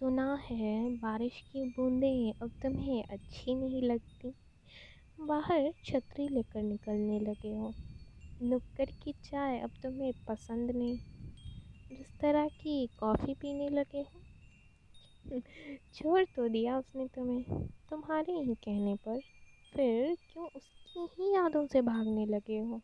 सुना है बारिश की बूंदें अब तुम्हें अच्छी नहीं लगती। बाहर छतरी लेकर निकलने लगे हो। नुक्कड़ की चाय अब तुम्हें पसंद नहीं, इस तरह की कॉफ़ी पीने लगे हो। छोड़ तो दिया उसने तुम्हें, तुम्हारे ही कहने पर, फिर क्यों उसकी ही यादों से भागने लगे हो।